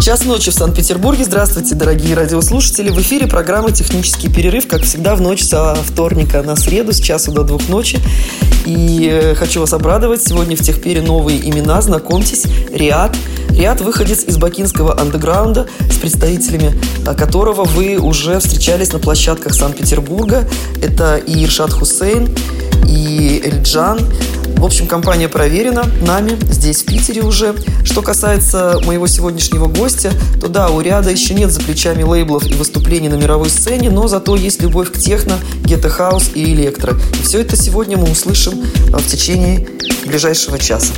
Час ночи в Санкт-Петербурге. Здравствуйте, дорогие радиослушатели. В эфире программа «Технический перерыв», как всегда, в ночь со вторника на среду с часу до 2 ночи. И хочу вас обрадовать. Сегодня в Техпере новые имена. Знакомьтесь, Риат. Риат – выходец из бакинского андеграунда, с представителями которого вы уже встречались на площадках Санкт-Петербурга. Это и Иршат Хусейн, и Эльджан. В общем, компания проверена нами здесь, в Питере уже. Что касается моего сегодняшнего гостя, то да, у Риада еще нет за плечами лейблов и выступлений на мировой сцене, но зато есть любовь к техно, гетто-хаус и электро. И все это сегодня мы услышим в течение ближайшего часа.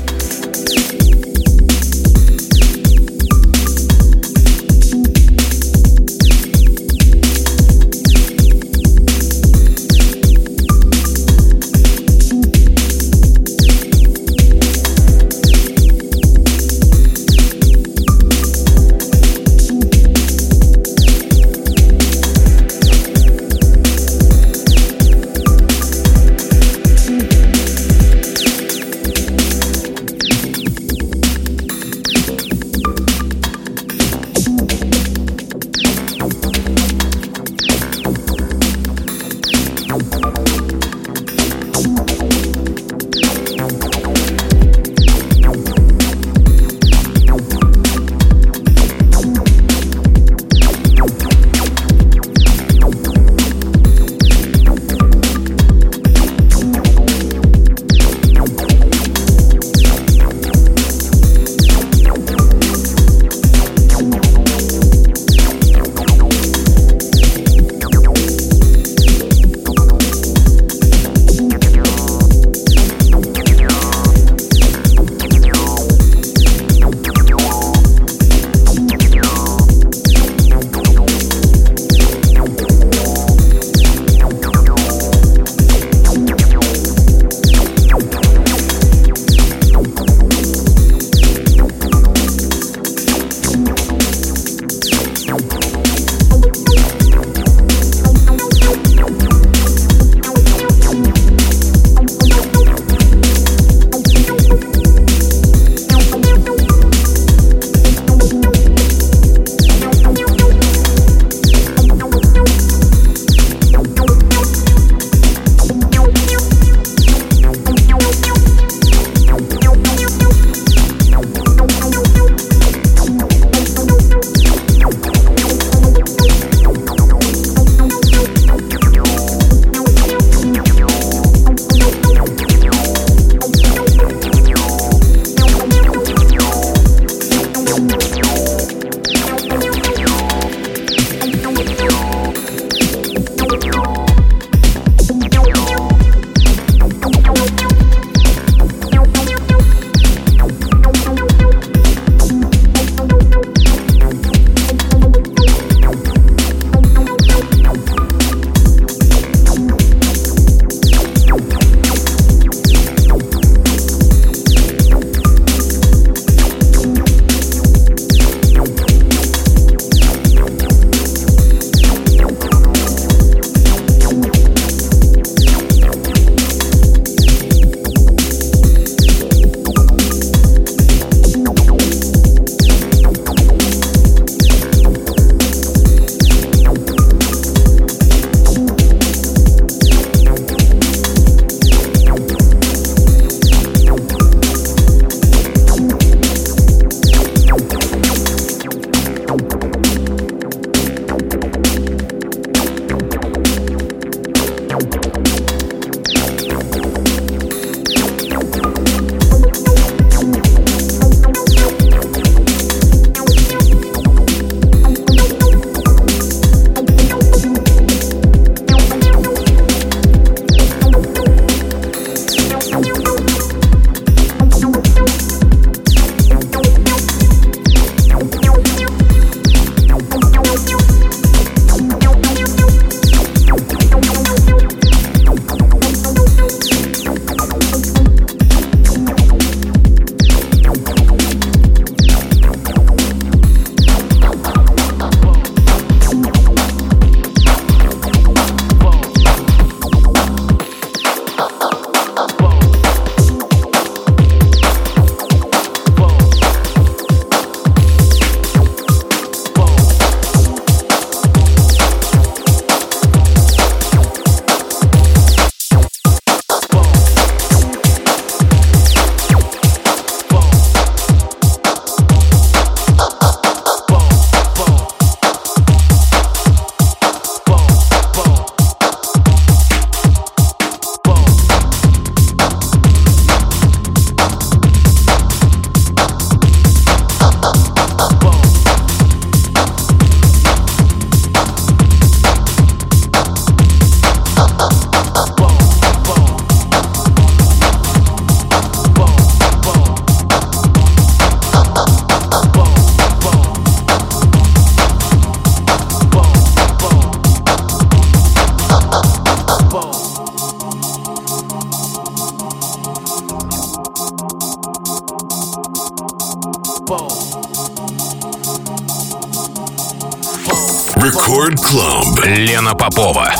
Record Club. Лена Попова.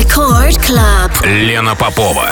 Record Club. Лена Попова.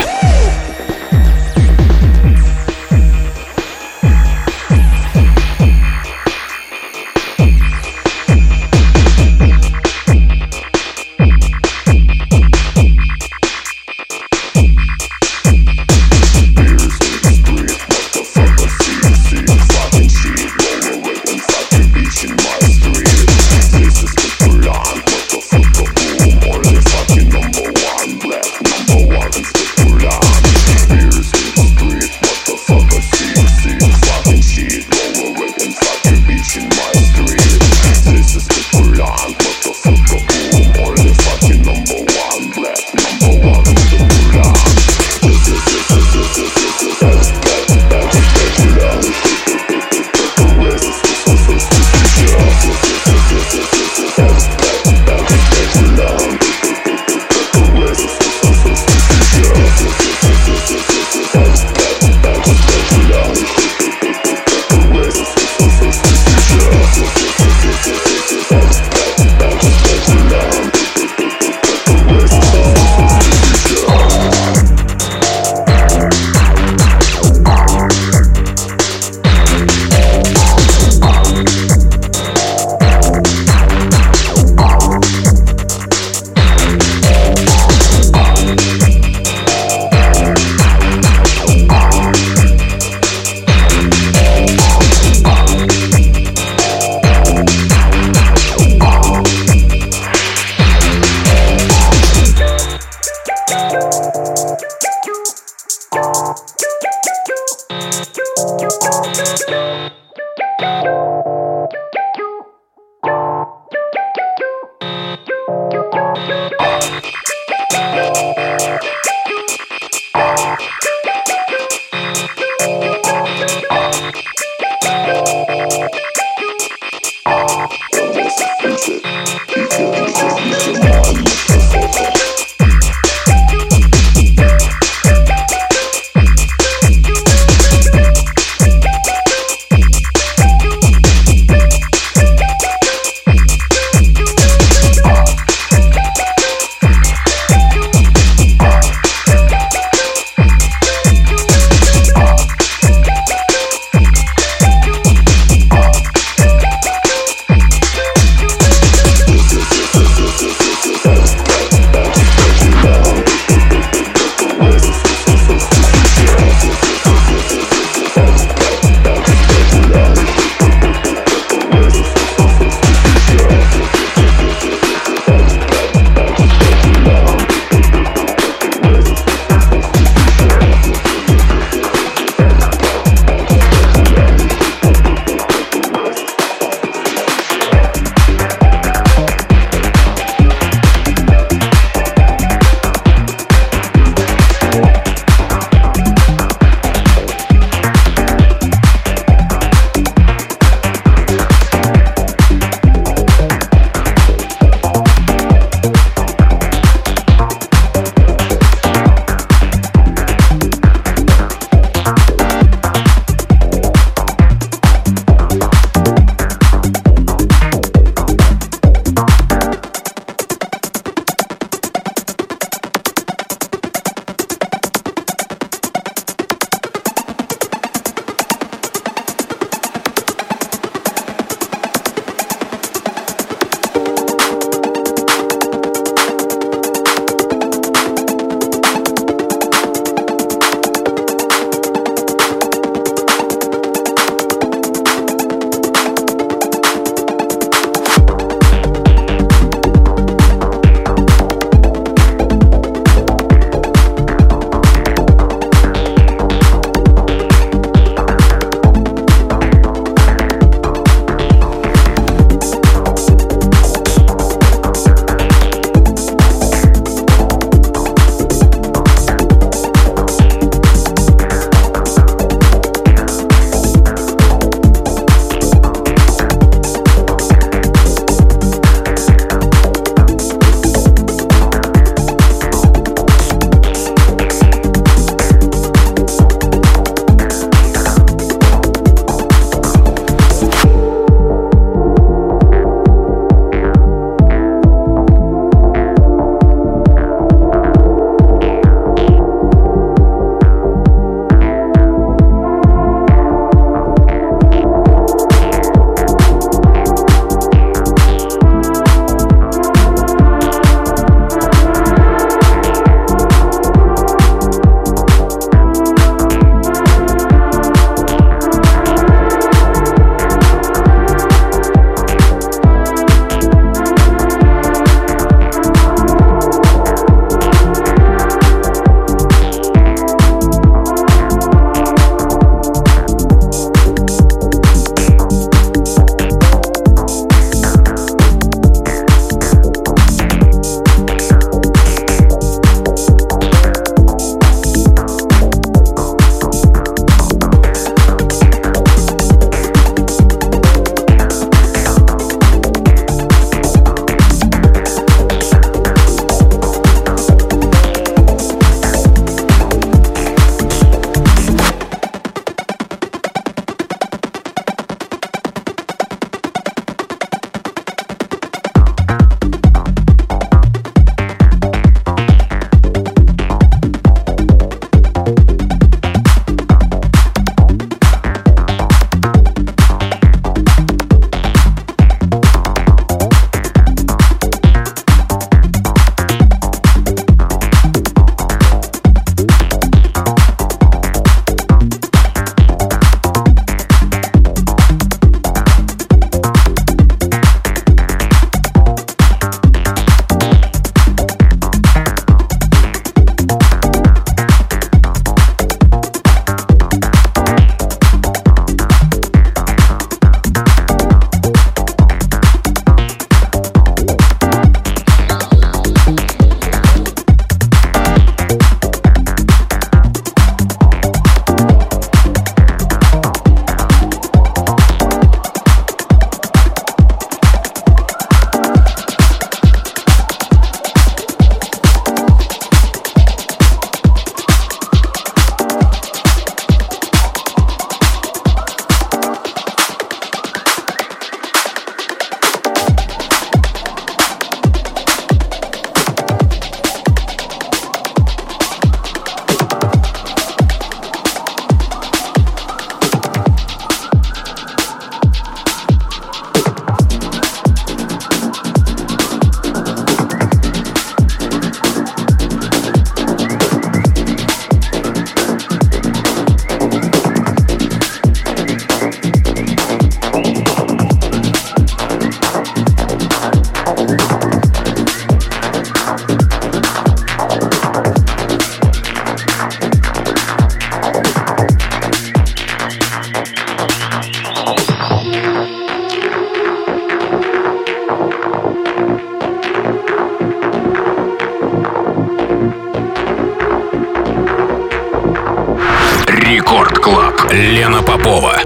Лена Попова.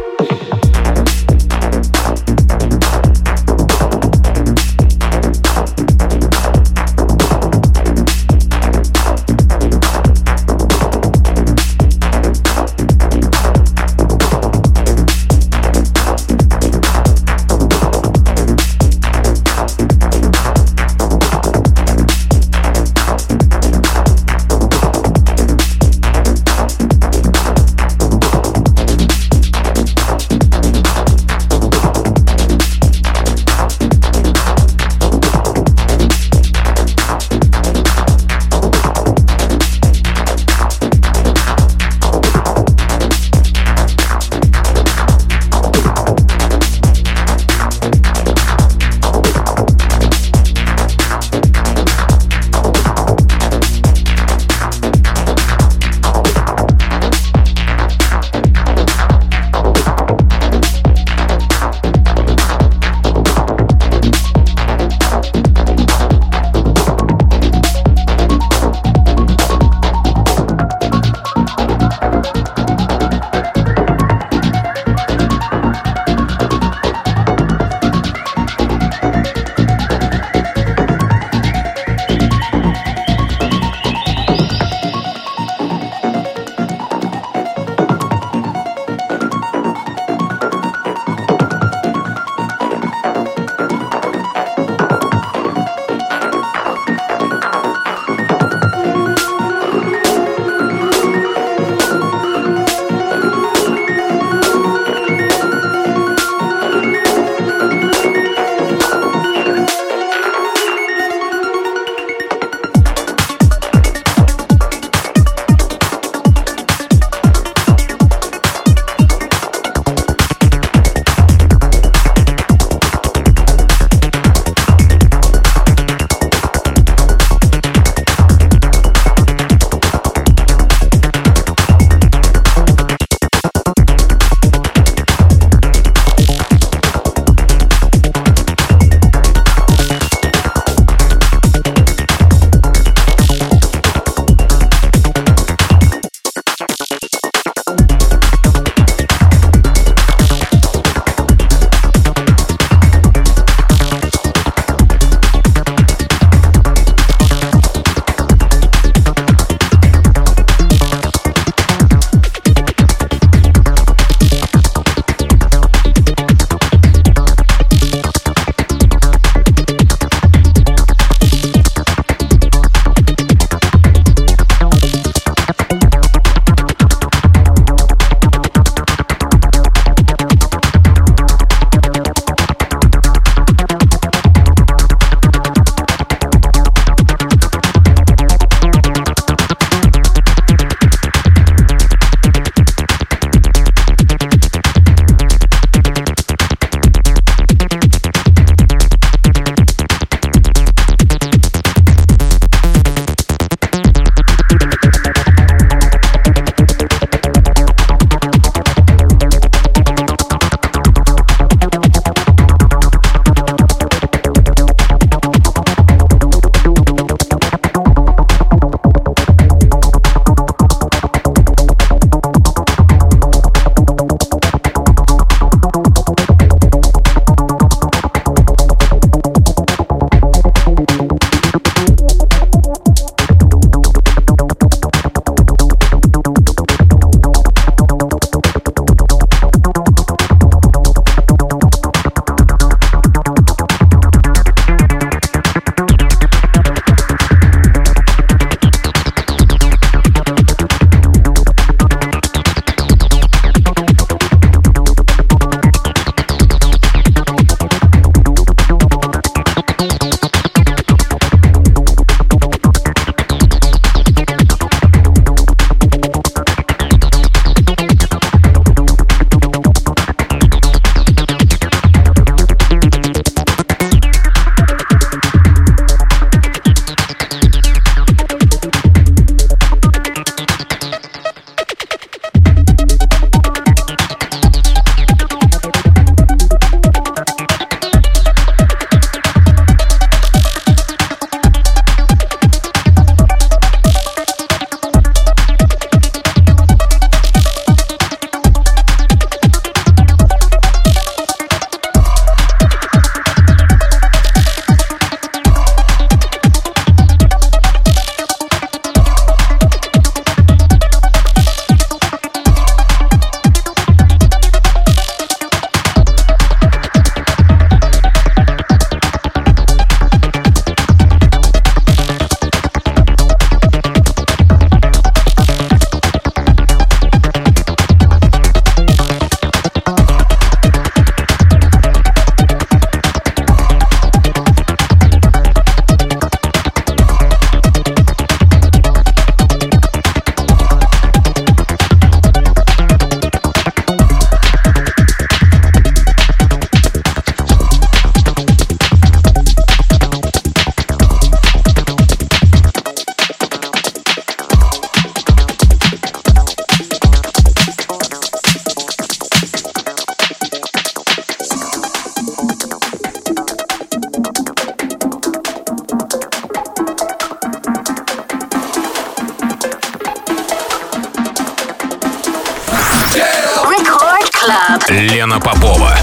Лена Попова.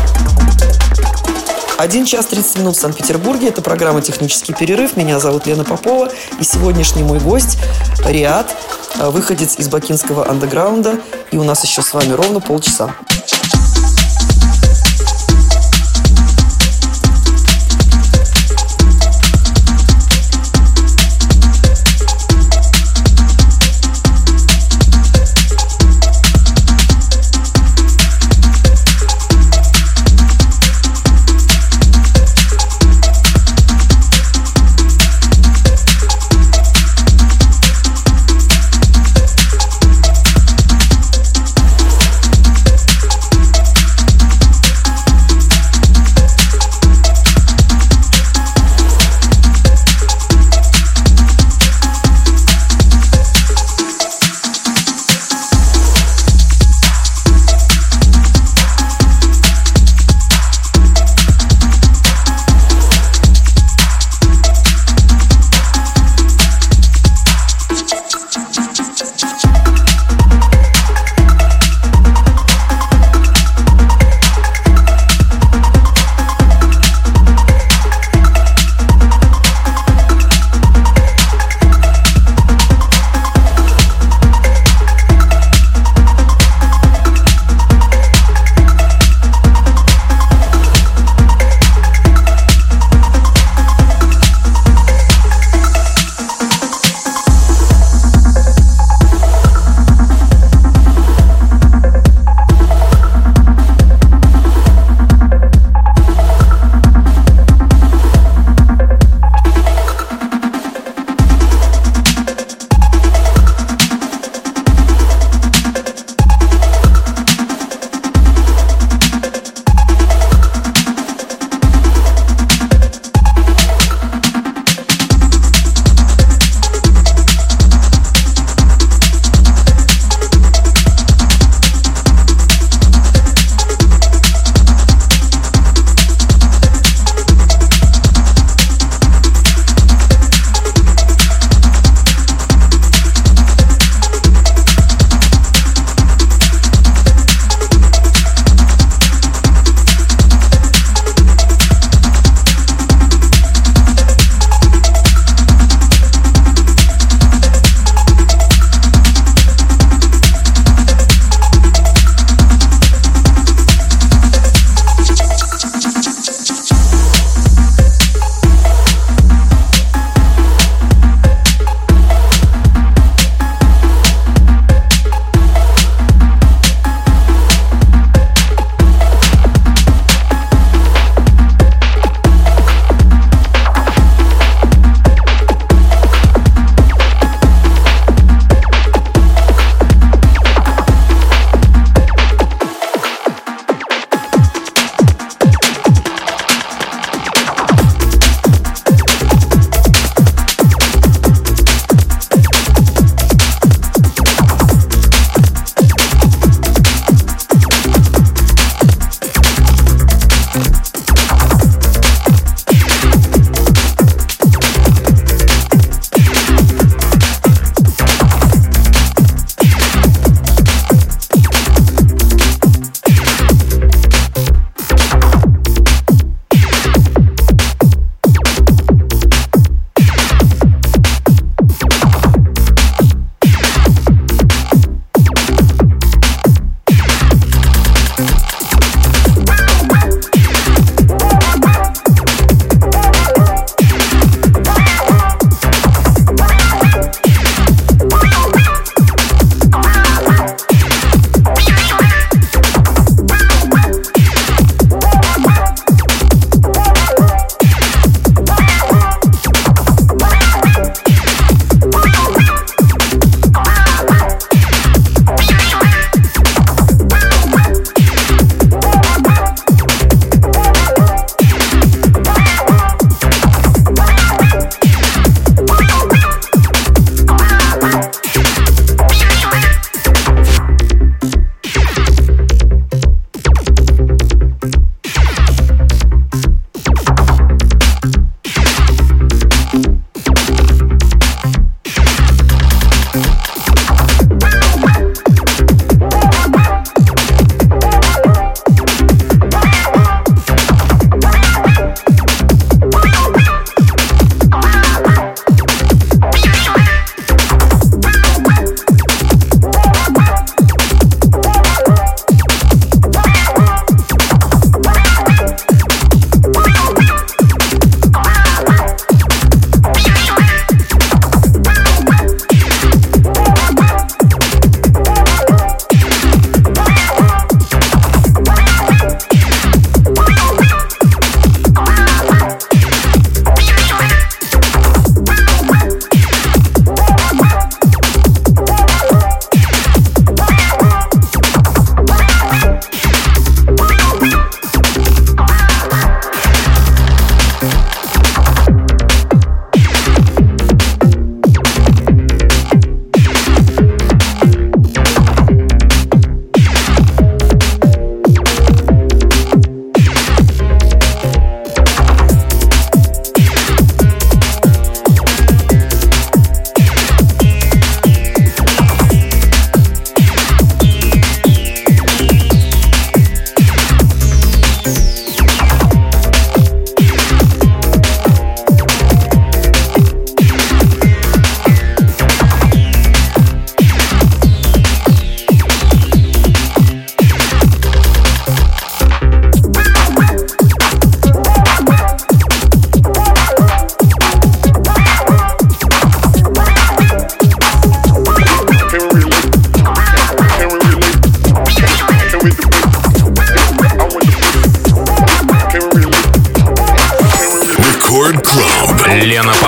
1 час 30 минут в Санкт-Петербурге. Это программа «Технический перерыв». Меня зовут Лена Попова. И сегодняшний мой гость – Риат, выходец из бакинского андеграунда. И у нас еще с вами ровно полчаса.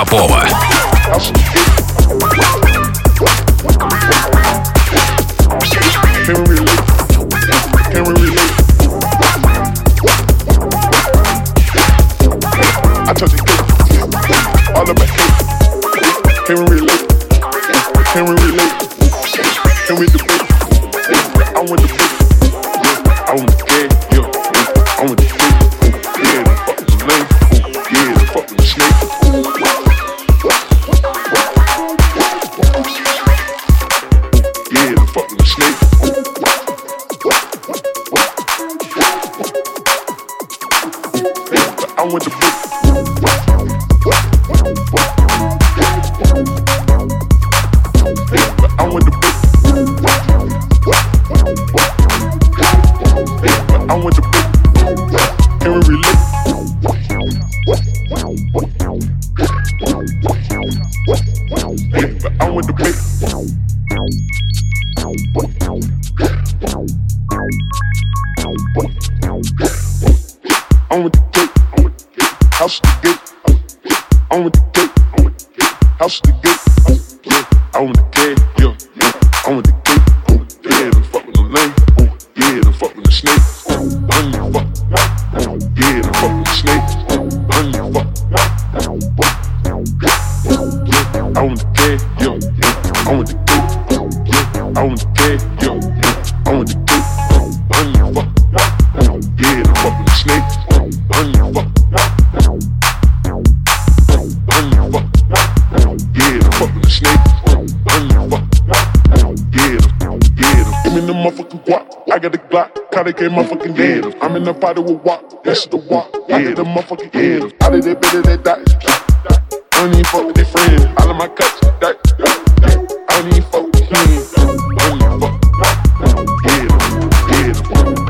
Попова. I do a walk, that's the walk. I did a motherfucking end. I did it better than that. I don't even fuck with their friends. All of my cups, that. I don't even fuck with him. I don't even fuck. Get him. I don't even fuck.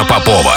Лена Попова.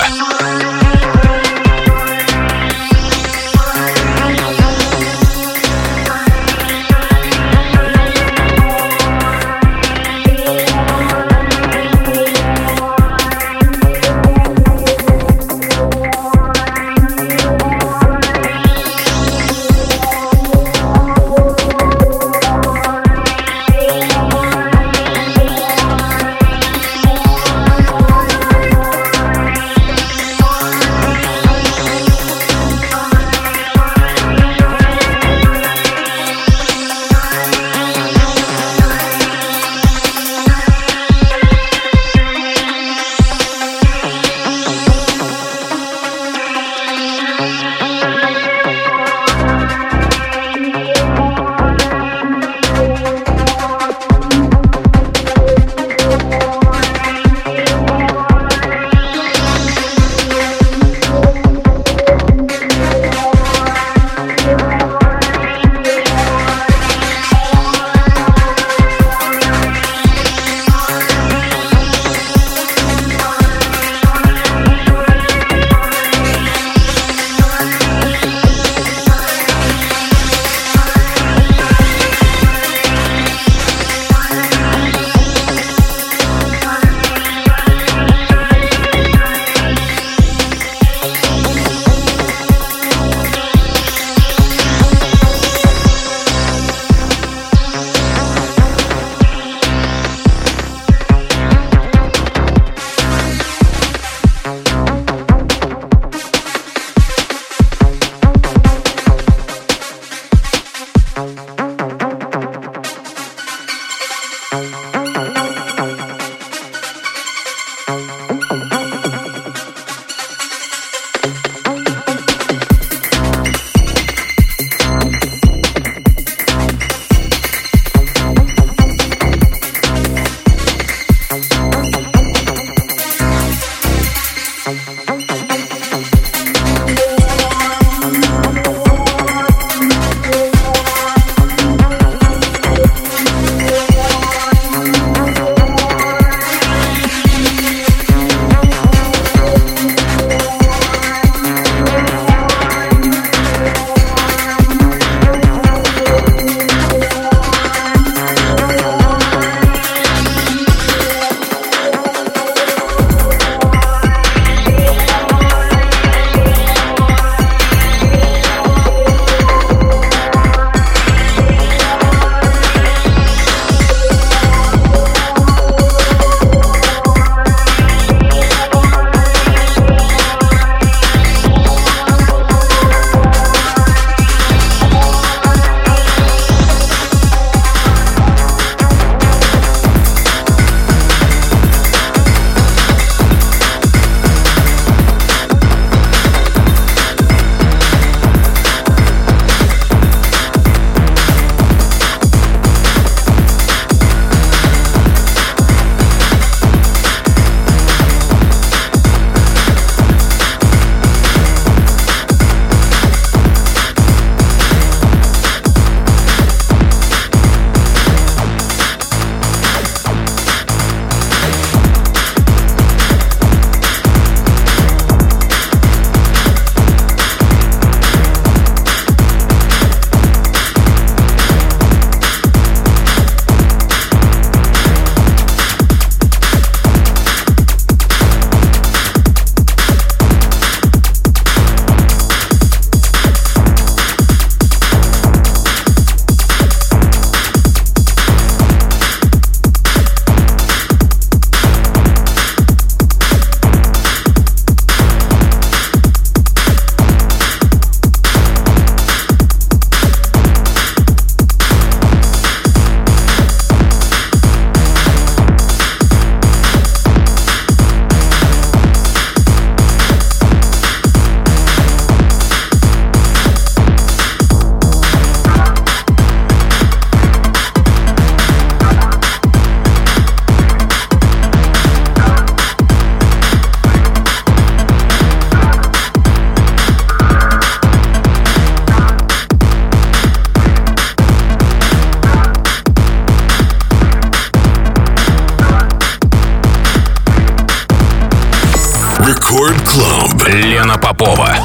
Record Club. Лена Попова.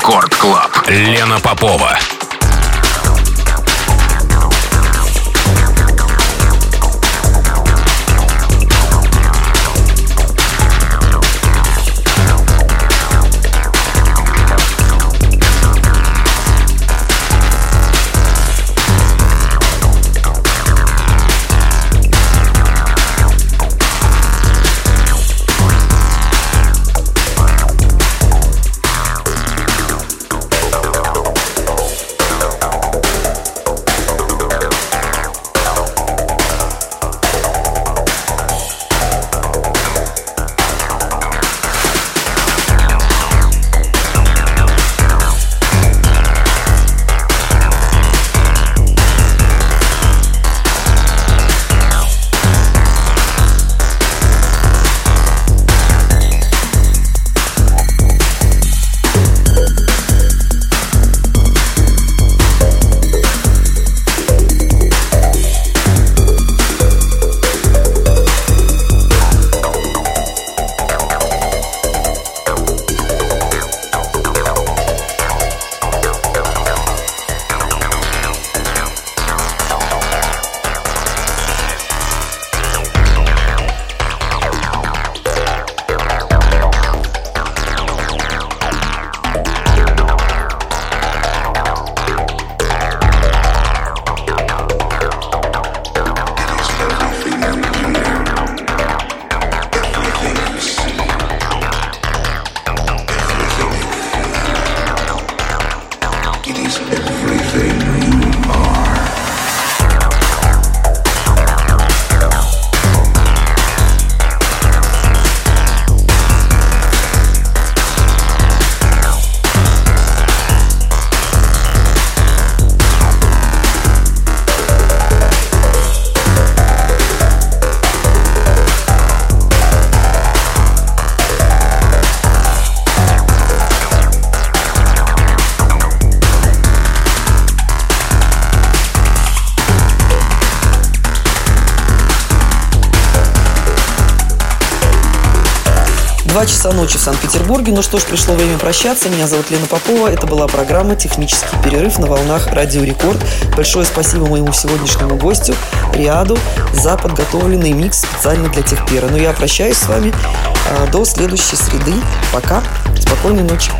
Рекорд Клаб. Лена Попова. Два часа ночи в Санкт-Петербурге. Ну что ж, пришло время прощаться. Меня зовут Лена Попова. Это была программа «Технический перерыв» на волнах «Радио Рекорд». Большое спасибо моему сегодняшнему гостю Риаду за подготовленный микс специально для Техпера. Ну я прощаюсь с вами до следующей среды. Пока. Спокойной ночи.